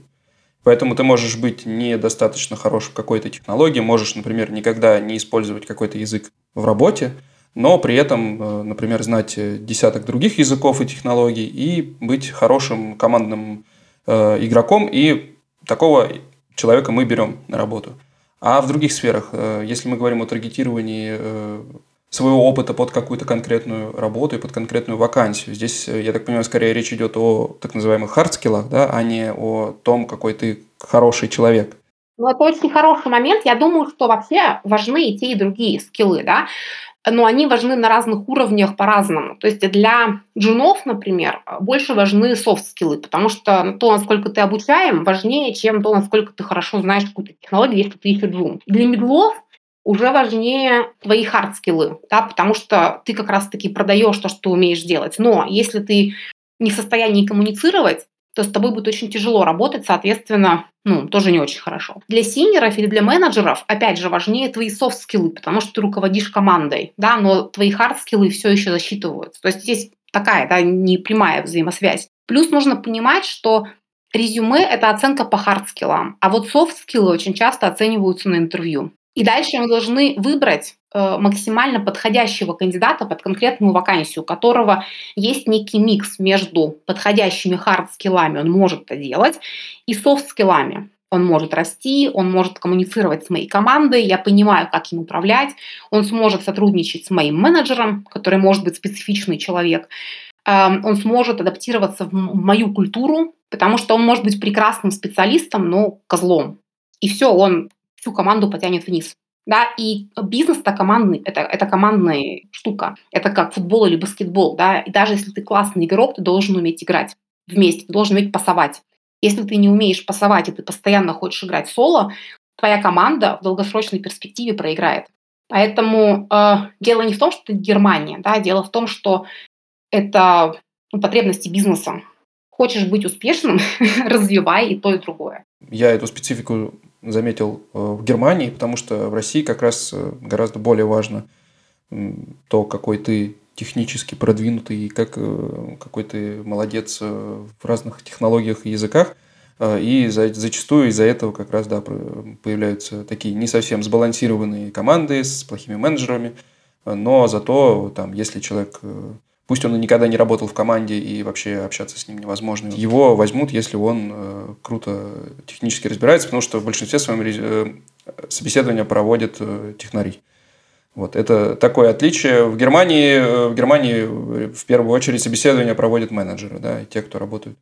Поэтому ты можешь быть недостаточно хорош в какой-то технологии, можешь, например, никогда не использовать какой-то язык в работе, но при этом, например, знать десяток других языков и технологий и быть хорошим командным э, игроком. И такого человека мы берем на работу. А в других сферах, э, если мы говорим о таргетировании э, своего опыта под какую-то конкретную работу и под конкретную вакансию. Здесь, я так понимаю, скорее речь идет о так называемых хардскиллах, да, а не о том, какой ты хороший человек. Ну, это очень хороший момент. Я думаю, что вообще важны и те, и другие скиллы, да, но они важны на разных уровнях по-разному. То есть для джунов, например, больше важны софт-скиллы, потому что то, насколько ты обучаем, важнее, чем то, насколько ты хорошо знаешь какую-то технологию, если ты еще джун. Для мидлов уже важнее твои хард-скиллы, да, потому что ты как раз-таки продаешь то, что ты умеешь делать. Но если ты не в состоянии коммуницировать, то с тобой будет очень тяжело работать, соответственно, ну, тоже не очень хорошо. Для синьоров или для менеджеров, опять же, важнее твои софт-скиллы, потому что ты руководишь командой, да, но твои хард-скиллы все еще засчитываются. То есть здесь такая, да, непрямая взаимосвязь. Плюс нужно понимать, что резюме – это оценка по хард-скиллам, а вот софт-скиллы очень часто оцениваются на интервью. И дальше мы должны выбрать максимально подходящего кандидата под конкретную вакансию, у которого есть некий микс между подходящими хард-скиллами, он может это делать, и софт-скиллами. Он может расти, он может коммуницировать с моей командой, я понимаю, как им управлять, он сможет сотрудничать с моим менеджером, который может быть специфичный человек, он сможет адаптироваться в мою культуру, потому что он может быть прекрасным специалистом, но козлом. И все, он всю команду потянет вниз. Да, и бизнес-то командный, это, это командная штука. Это как футбол или баскетбол. Да? И даже если ты классный игрок, ты должен уметь играть вместе, ты должен уметь пасовать. Если ты не умеешь пасовать, и ты постоянно хочешь играть соло, твоя команда в долгосрочной перспективе проиграет. Поэтому э, дело не в том, что это Германия, да? Дело в том, что это ну, потребности бизнеса. Хочешь быть успешным, развивай и то, и другое. Я эту специфику заметил в Германии, потому что в России как раз гораздо более важно то, какой ты технически продвинутый, как, какой ты молодец в разных технологиях и языках. И зачастую из-за этого как раз да, появляются такие не совсем сбалансированные команды с плохими менеджерами. Но зато, там, если человек, пусть он и никогда не работал в команде и вообще общаться с ним невозможно, его возьмут, если он круто технически разбирается, потому что в большинстве своем собеседования проводят технари. Вот, это такое отличие. В Германии, в Германии в первую очередь собеседования проводят менеджеры, да, и те, кто работают.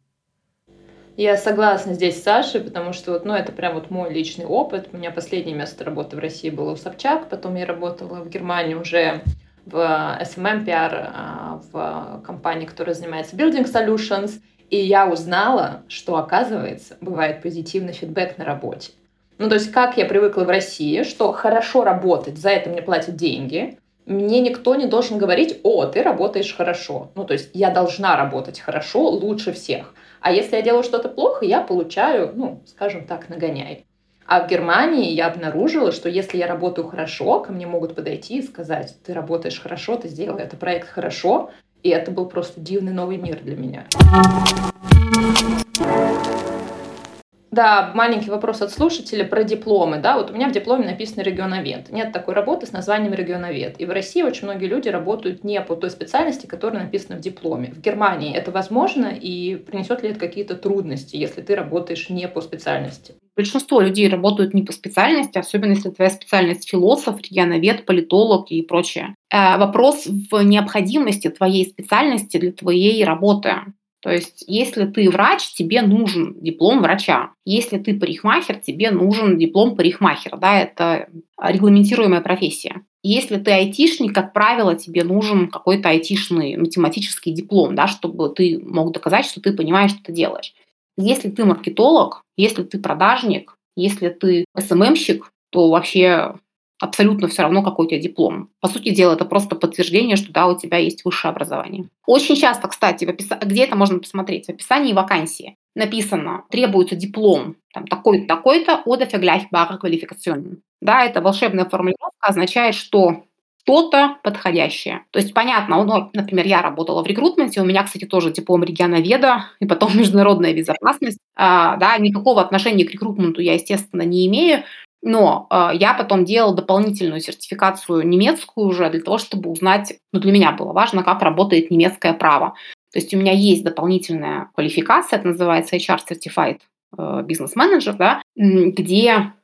Я согласна здесь с Сашей, потому что вот, ну, это прям вот мой личный опыт. У меня последнее место работы в России было у Собчак, потом я работала в Германии уже в эс эм эм пи ар, в компании, которая занимается Building Solutions, и я узнала, что, оказывается, бывает позитивный фидбэк на работе. Ну, то есть, как я привыкла в России, что хорошо работать, за это мне платят деньги, мне никто не должен говорить: о, ты работаешь хорошо. Ну, то есть, я должна работать хорошо, лучше всех. А если я делаю что-то плохо, я получаю, ну, скажем так, нагоняй. А в Германии я обнаружила, что если я работаю хорошо, ко мне могут подойти и сказать: ты работаешь хорошо, ты сделала этот проект хорошо. И это был просто дивный новый мир для меня. Да, маленький вопрос от слушателя про дипломы. Да, вот у меня в дипломе написано регионовед. Нет такой работы с названием регионовед. И в России очень многие люди работают не по той специальности, которая написана в дипломе. В Германии это возможно, и принесет ли это какие-то трудности, если ты работаешь не по специальности? Большинство людей работают не по специальности, особенно если твоя специальность философ, регионовед, политолог и прочее. Вопрос в необходимости твоей специальности для твоей работы. То есть, если ты врач, тебе нужен диплом врача. Если ты парикмахер, тебе нужен диплом парикмахера. Да, это регламентируемая профессия. Если ты айтишник, как правило, тебе нужен какой-то айтишный математический диплом, да, чтобы ты мог доказать, что ты понимаешь, что ты делаешь. Если ты маркетолог, если ты продажник, если ты эс эм эм-щик, то вообще абсолютно все равно, какой у тебя диплом. По сути дела, это просто подтверждение, что да, у тебя есть высшее образование. Очень часто, кстати, в опис... где это можно посмотреть? В описании вакансии написано: требуется диплом там, такой-то, такой-то, oder vergleichbare Qualifikationen. Да, эта волшебная формулировка означает, что что-то подходящее. То есть, понятно, ну, например, я работала в рекрутменте, у меня, кстати, тоже диплом регионоведа, и потом международная безопасность. А, да, никакого отношения к рекрутменту я, естественно, не имею, но э, я потом делала дополнительную сертификацию немецкую уже для того, чтобы узнать, ну, для меня было важно, как работает немецкое право. То есть у меня есть дополнительная квалификация, это называется эйч ар Certified Business Manager, да, где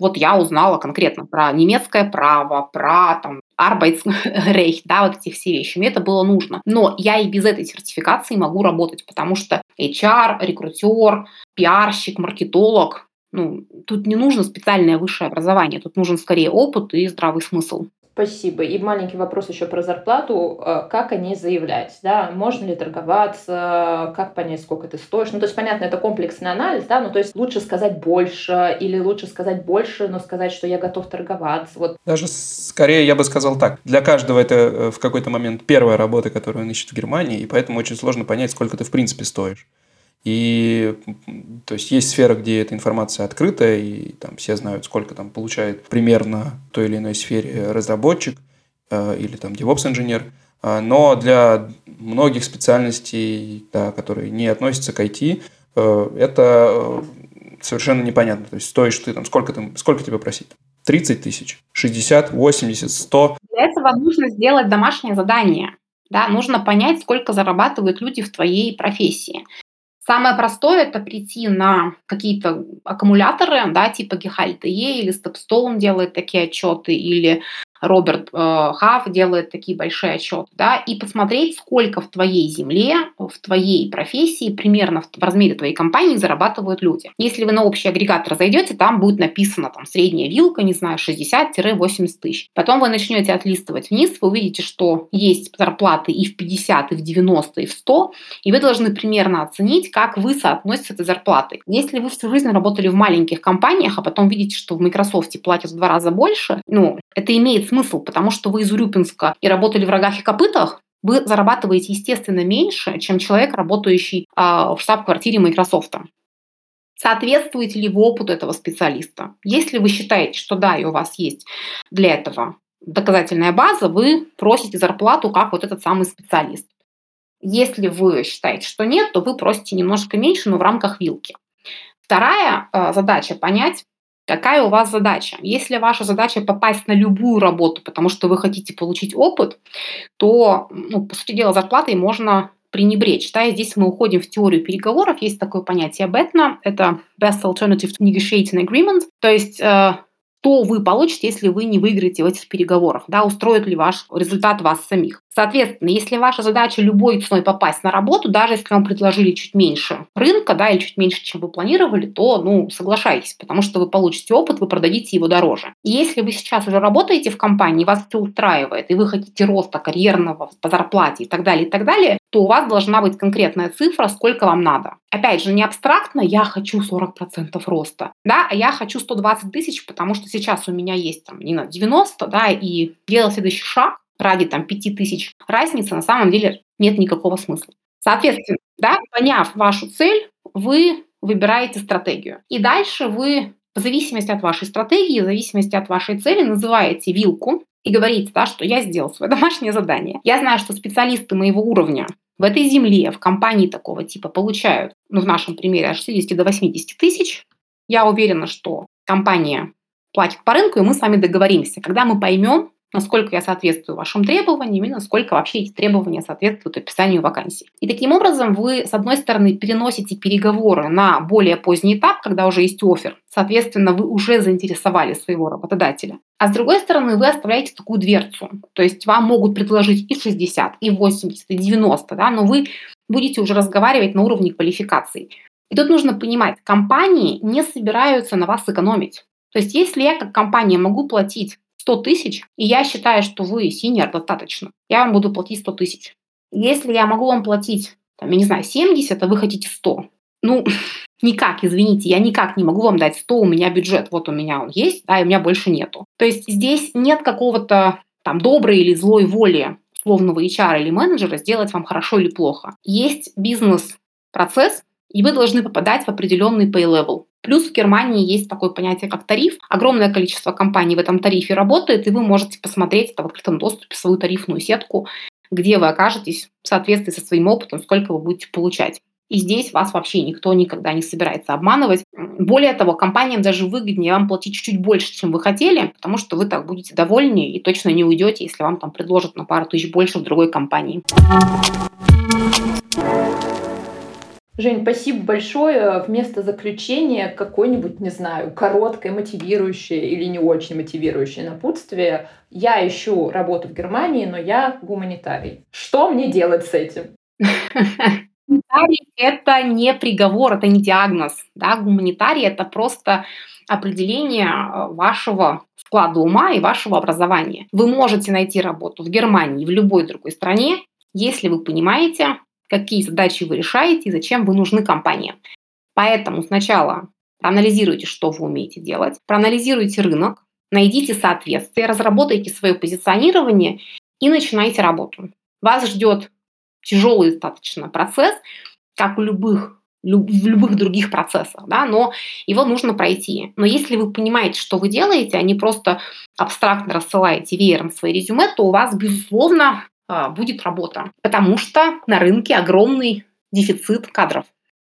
вот я узнала конкретно про немецкое право, про там, Arbeitsrecht, да, вот эти все вещи. Мне это было нужно. Но я и без этой сертификации могу работать, потому что эйч ар, рекрутер, пиарщик, маркетолог, ну, тут не нужно специальное высшее образование, тут нужен скорее опыт и здравый смысл. Спасибо. И маленький вопрос еще про зарплату. Как о ней заявлять? Да? Можно ли торговаться? Как понять, сколько ты стоишь? Ну, то есть, понятно, это комплексный анализ, да, ну, то есть, лучше сказать больше или лучше сказать больше, но сказать, что я готов торговаться. Вот. Даже скорее я бы сказал так. Для каждого это в какой-то момент первая работа, которую он ищет в Германии, и поэтому очень сложно понять, сколько ты в принципе стоишь. И то есть есть сфера, где эта информация открытая, и там все знают, сколько там получает примерно в той или иной сфере разработчик э, или там DevOps-инженер. Но для многих специальностей, да, которые не относятся к ай ти, э, это совершенно непонятно. То есть стоишь ты там, сколько, ты, сколько тебя просить? тридцать тысяч, шестьдесят, восемьдесят, сто. Для этого нужно сделать домашнее задание. Да? Нужно понять, сколько зарабатывают люди в твоей профессии. Самое простое – это прийти на какие-то аккумуляторы, да, типа Gehalt или StepStone делает такие отчеты, или Роберт э, Хафф делает такие большие отчеты, да, и посмотреть, сколько в твоей земле, в твоей профессии, примерно в, в размере твоей компании зарабатывают люди. Если вы на общий агрегатор зайдете, там будет написано там, средняя вилка, не знаю, шестьдесят-восемьдесят тысяч. Потом вы начнете отлистывать вниз, вы увидите, что есть зарплаты и в пятьдесят, и в девяносто, и в сто, и вы должны примерно оценить, как вы соотноситесь с этой зарплатой. Если вы всю жизнь работали в маленьких компаниях, а потом видите, что в Microsoft платят в два раза больше, ну, это имеет смысл, потому что вы из Урюпинска и работали в рогах и копытах, вы зарабатываете, естественно, меньше, чем человек, работающий а, в штаб-квартире Microsoft. Соответствуете ли вы опыту этого специалиста? Если вы считаете, что да, и у вас есть для этого доказательная база, вы просите зарплату, как вот этот самый специалист. Если вы считаете, что нет, то вы просите немножко меньше, но в рамках вилки. Вторая а, задача – понять, какая у вас задача? Если ваша задача попасть на любую работу, потому что вы хотите получить опыт, то, ну, по сути дела, зарплатой можно пренебречь. Да, и здесь мы уходим в теорию переговоров. Есть такое понятие бэтна, это Best Alternative Negotiating Agreement, то есть э, то вы получите, если вы не выиграете в этих переговорах, да, устроит ли ваш результат вас самих. Соответственно, если ваша задача любой ценой попасть на работу, даже если вам предложили чуть меньше рынка, да, или чуть меньше, чем вы планировали, то, ну, соглашайтесь, потому что вы получите опыт, вы продадите его дороже. И если вы сейчас уже работаете в компании, вас все устраивает, и вы хотите роста карьерного по зарплате и так далее, и так далее, то у вас должна быть конкретная цифра, сколько вам надо. Опять же, не абстрактно, я хочу сорок процентов роста, да, а я хочу сто двадцать тысяч, потому что сейчас у меня есть, там, не знаю, девяносто, да, и делал следующий шаг, ради там пять тысяч разницы на самом деле нет никакого смысла. Соответственно, да, поняв вашу цель, вы выбираете стратегию. И дальше вы, в зависимости от вашей стратегии, в зависимости от вашей цели, называете вилку и говорите, да, что я сделал свое домашнее задание. Я знаю, что специалисты моего уровня в этой земле, в компании такого типа получают, ну, в нашем примере, от шестидесяти до восьмидесяти тысяч. Я уверена, что компания платит по рынку, и мы с вами договоримся. Когда мы поймем, насколько я соответствую вашим требованиям и насколько вообще эти требования соответствуют описанию вакансий. И таким образом вы, с одной стороны, переносите переговоры на более поздний этап, когда уже есть оффер. Соответственно, вы уже заинтересовали своего работодателя. А с другой стороны, вы оставляете такую дверцу. То есть вам могут предложить и шестьдесят, и восемьдесят, и девяносто, да, но вы будете уже разговаривать на уровне квалификации. И тут нужно понимать, компании не собираются на вас экономить. То есть если я как компания могу платить сто тысяч, и я считаю, что вы синьор достаточно, я вам буду платить сто тысяч. Если я могу вам платить, там, я не знаю, семьдесят, а вы хотите сто, ну, никак, извините, я никак не могу вам дать сто, у меня бюджет, вот у меня он есть, да, и у меня больше нету. То есть здесь нет какого-то там доброй или злой воли условного эйч ар или менеджера сделать вам хорошо или плохо. Есть бизнес-процесс, и вы должны попадать в определенный pay level. Плюс в Германии есть такое понятие, как тариф. Огромное количество компаний в этом тарифе работает, и вы можете посмотреть это в открытом доступе, свою тарифную сетку, где вы окажетесь в соответствии со своим опытом, сколько вы будете получать. И здесь вас вообще никто никогда не собирается обманывать. Более того, компаниям даже выгоднее вам платить чуть-чуть больше, чем вы хотели, потому что вы так будете довольны и точно не уйдете, если вам там предложат на пару тысяч больше в другой компании. Жень, спасибо большое. Вместо заключения какое-нибудь, не знаю, короткое, мотивирующее или не очень мотивирующее напутствие. Я ищу работу в Германии, но я гуманитарий. Что мне делать с этим? Гуманитарий – это не приговор, это не диагноз. Да? Гуманитарий – это просто определение вашего склада ума и вашего образования. Вы можете найти работу в Германии, в любой другой стране, если вы понимаете, какие задачи вы решаете и зачем вы нужны компаниям. Поэтому сначала проанализируйте, что вы умеете делать, проанализируйте рынок, найдите соответствие, разработайте свое позиционирование и начинайте работу. Вас ждет тяжелый достаточно процесс, как у любых, люб, в любых других процессах, да, но его нужно пройти. Но если вы понимаете, что вы делаете, а не просто абстрактно рассылаете веером свои резюме, то у вас, безусловно, будет работа, потому что на рынке огромный дефицит кадров,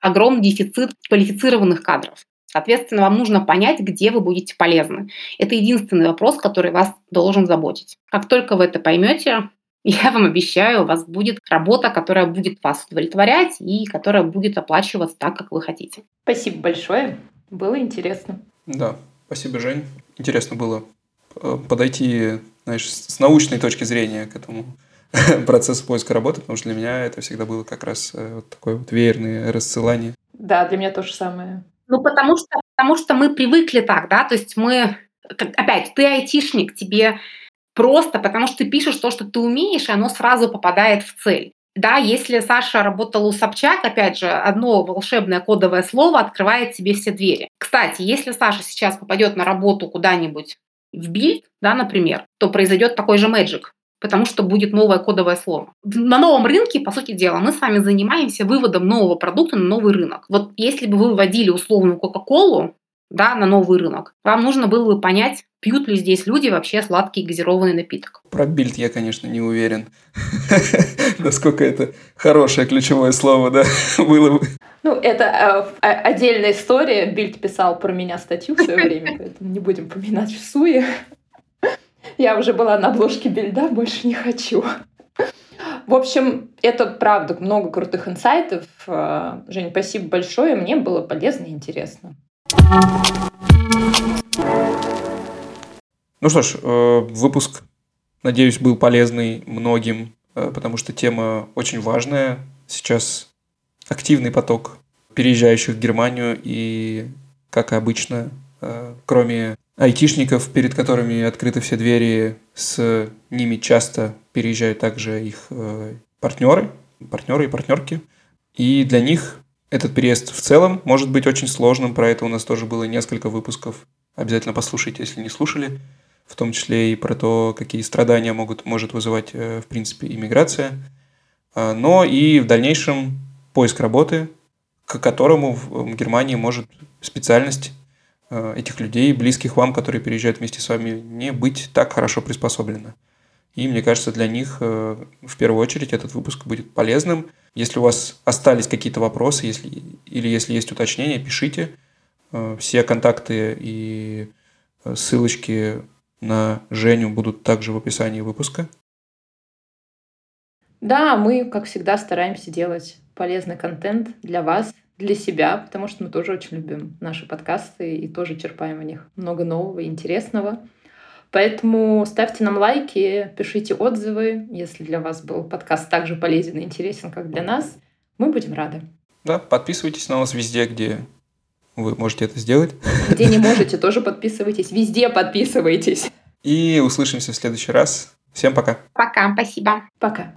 огромный дефицит квалифицированных кадров, Соответственно, вам нужно понять, где вы будете полезны. Это единственный вопрос, который вас должен заботить. Как только вы это поймете, я вам обещаю, у вас будет работа, которая будет вас удовлетворять и которая будет оплачиваться так, как вы хотите. Спасибо большое. Было интересно. Да, спасибо, Жень. Интересно было подойти, знаешь, с научной точки зрения к этому процессу поиска работы, потому что для меня это всегда было как раз вот такое вот веерное рассылание. Да, для меня то же самое. Ну, потому что, потому что мы привыкли так, да, то есть мы, как, опять, ты айтишник, тебе просто, потому что ты пишешь то, что ты умеешь, и оно сразу попадает в цель. Да, если Саша работала у Собчак, опять же, одно волшебное кодовое слово открывает тебе все двери. Кстати, если Саша сейчас попадет на работу куда-нибудь в Bild, да, например, то произойдет такой же мэджик, потому что будет новое кодовое слово. На новом рынке, по сути дела, мы с вами занимаемся выводом нового продукта на новый рынок. Вот если бы вы вводили условную Кока-Колу, да, на новый рынок, вам нужно было бы понять, пьют ли здесь люди вообще сладкий газированный напиток. Про Bild я, конечно, не уверен, насколько это хорошее ключевое слово, да, было бы. Ну, это э, отдельная история. Bild писал про меня статью в свое время, поэтому не будем поминать в суе. Я уже была на обложке Бильда, больше не хочу. В общем, это правда, много крутых инсайтов. Жень, спасибо большое, мне было полезно и интересно. Ну что ж, выпуск, надеюсь, был полезный многим, потому что тема очень важная. Сейчас активный поток переезжающих в Германию, и, как обычно, кроме айтишников, перед которыми открыты все двери, с ними часто переезжают также их партнеры, партнеры и партнерки. И для них этот переезд в целом может быть очень сложным. Про это у нас тоже было несколько выпусков. Обязательно послушайте, если не слушали. В том числе и про то, какие страдания могут, может вызывать, в принципе, иммиграция. Но и в дальнейшем поиск работы, к которому в Германии может специальность этих людей, близких вам, которые переезжают вместе с вами, не быть так хорошо приспособлено. И мне кажется, для них в первую очередь этот выпуск будет полезным. Если у вас остались какие-то вопросы, если, или если есть уточнения, пишите. Все контакты и ссылочки на Женю будут также в описании выпуска. Да, мы, как всегда, стараемся делать полезный контент для вас, для себя, потому что мы тоже очень любим наши подкасты и тоже черпаем в них много нового и интересного. Поэтому ставьте нам лайки, пишите отзывы. Если для вас был подкаст так же полезен и интересен, как для нас, мы будем рады. Да, подписывайтесь на нас везде, где вы можете это сделать. Где не можете, тоже подписывайтесь. Везде подписывайтесь. И услышимся в следующий раз. Всем пока. Пока, спасибо. Пока.